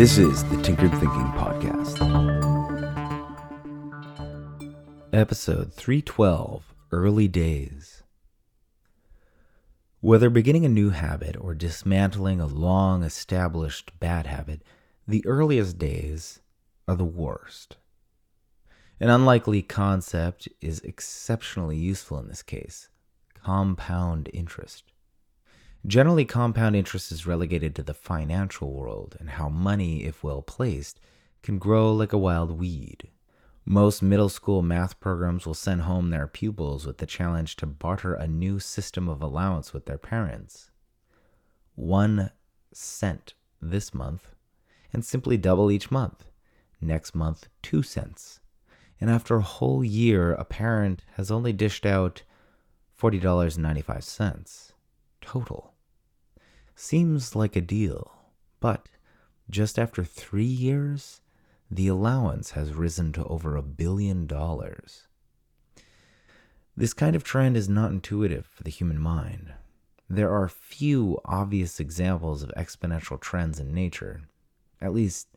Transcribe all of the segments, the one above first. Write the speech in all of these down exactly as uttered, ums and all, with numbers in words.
This is the Tinkered Thinking Podcast. Episode three twelve, Early Days. Whether beginning a new habit or dismantling a long-established bad habit, the earliest days are the worst. An unlikely concept is exceptionally useful in this case: compound interest. Generally, compound interest is relegated to the financial world and how money, if well placed, can grow like a wild weed. Most middle school math programs will send home their pupils with the challenge to barter a new system of allowance with their parents. One cent this month, and simply double each month. Next month, two cents. And after a whole year, a parent has only dished out forty dollars and ninety-five cents total. Seems like a deal, but just after three years, the allowance has risen to over a billion dollars. This kind of trend is not intuitive for the human mind. There are few obvious examples of exponential trends in nature, at least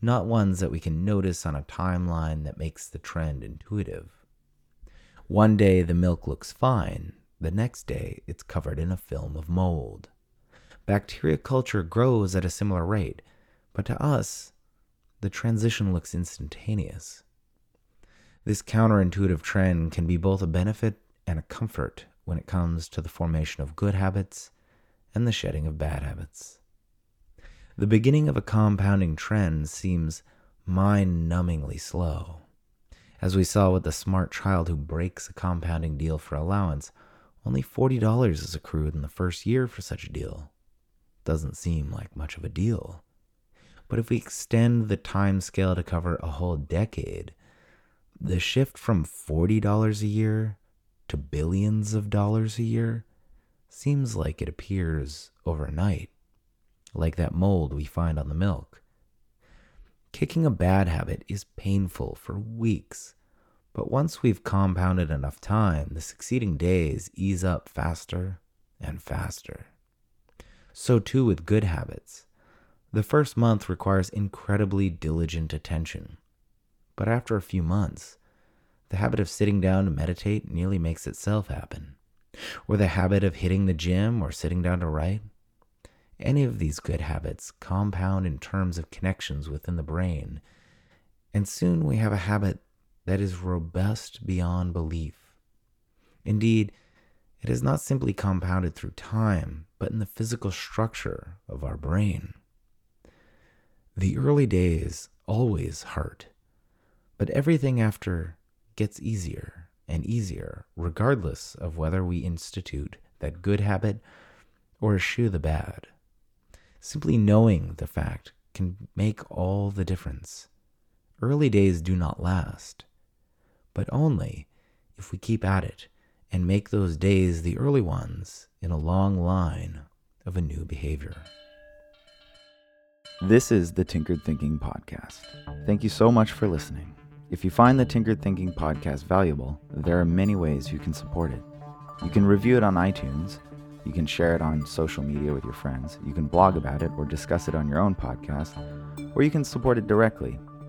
not ones that we can notice on a timeline that makes the trend intuitive. One day the milk looks fine, the next day it's covered in a film of mold. Bacteria culture grows at a similar rate, but to us, the transition looks instantaneous. This counterintuitive trend can be both a benefit and a comfort when it comes to the formation of good habits and the shedding of bad habits. The beginning of a compounding trend seems mind-numbingly slow. As we saw with the smart child who breaks a compounding deal for allowance, only forty dollars is accrued in the first year for such a deal. Doesn't seem like much of a deal. But if we extend the time scale to cover a whole decade, the shift from forty dollars a year to billions of dollars a year seems like it appears overnight, like that mold we find on the milk. Kicking a bad habit is painful for weeks, but once we've compounded enough time, the succeeding days ease up faster and faster. So too with good habits. The first month requires incredibly diligent attention. But after a few months, the habit of sitting down to meditate nearly makes itself happen. Or the habit of hitting the gym or sitting down to write. Any of these good habits compound in terms of connections within the brain, and soon we have a habit that is robust beyond belief. Indeed, it is not simply compounded through time, but in the physical structure of our brain. The early days always hurt, but everything after gets easier and easier, regardless of whether we institute that good habit or eschew the bad. Simply knowing the fact can make all the difference. Early days do not last, but only if we keep at it and make those days the early ones in a long line of a new behavior. This is the Tinkered Thinking Podcast. Thank you so much for listening. If you find the Tinkered Thinking Podcast valuable, there are many ways you can support it. You can review it on iTunes. You can share it on social media with your friends. You can blog about it or discuss it on your own podcast. Or you can support it directly.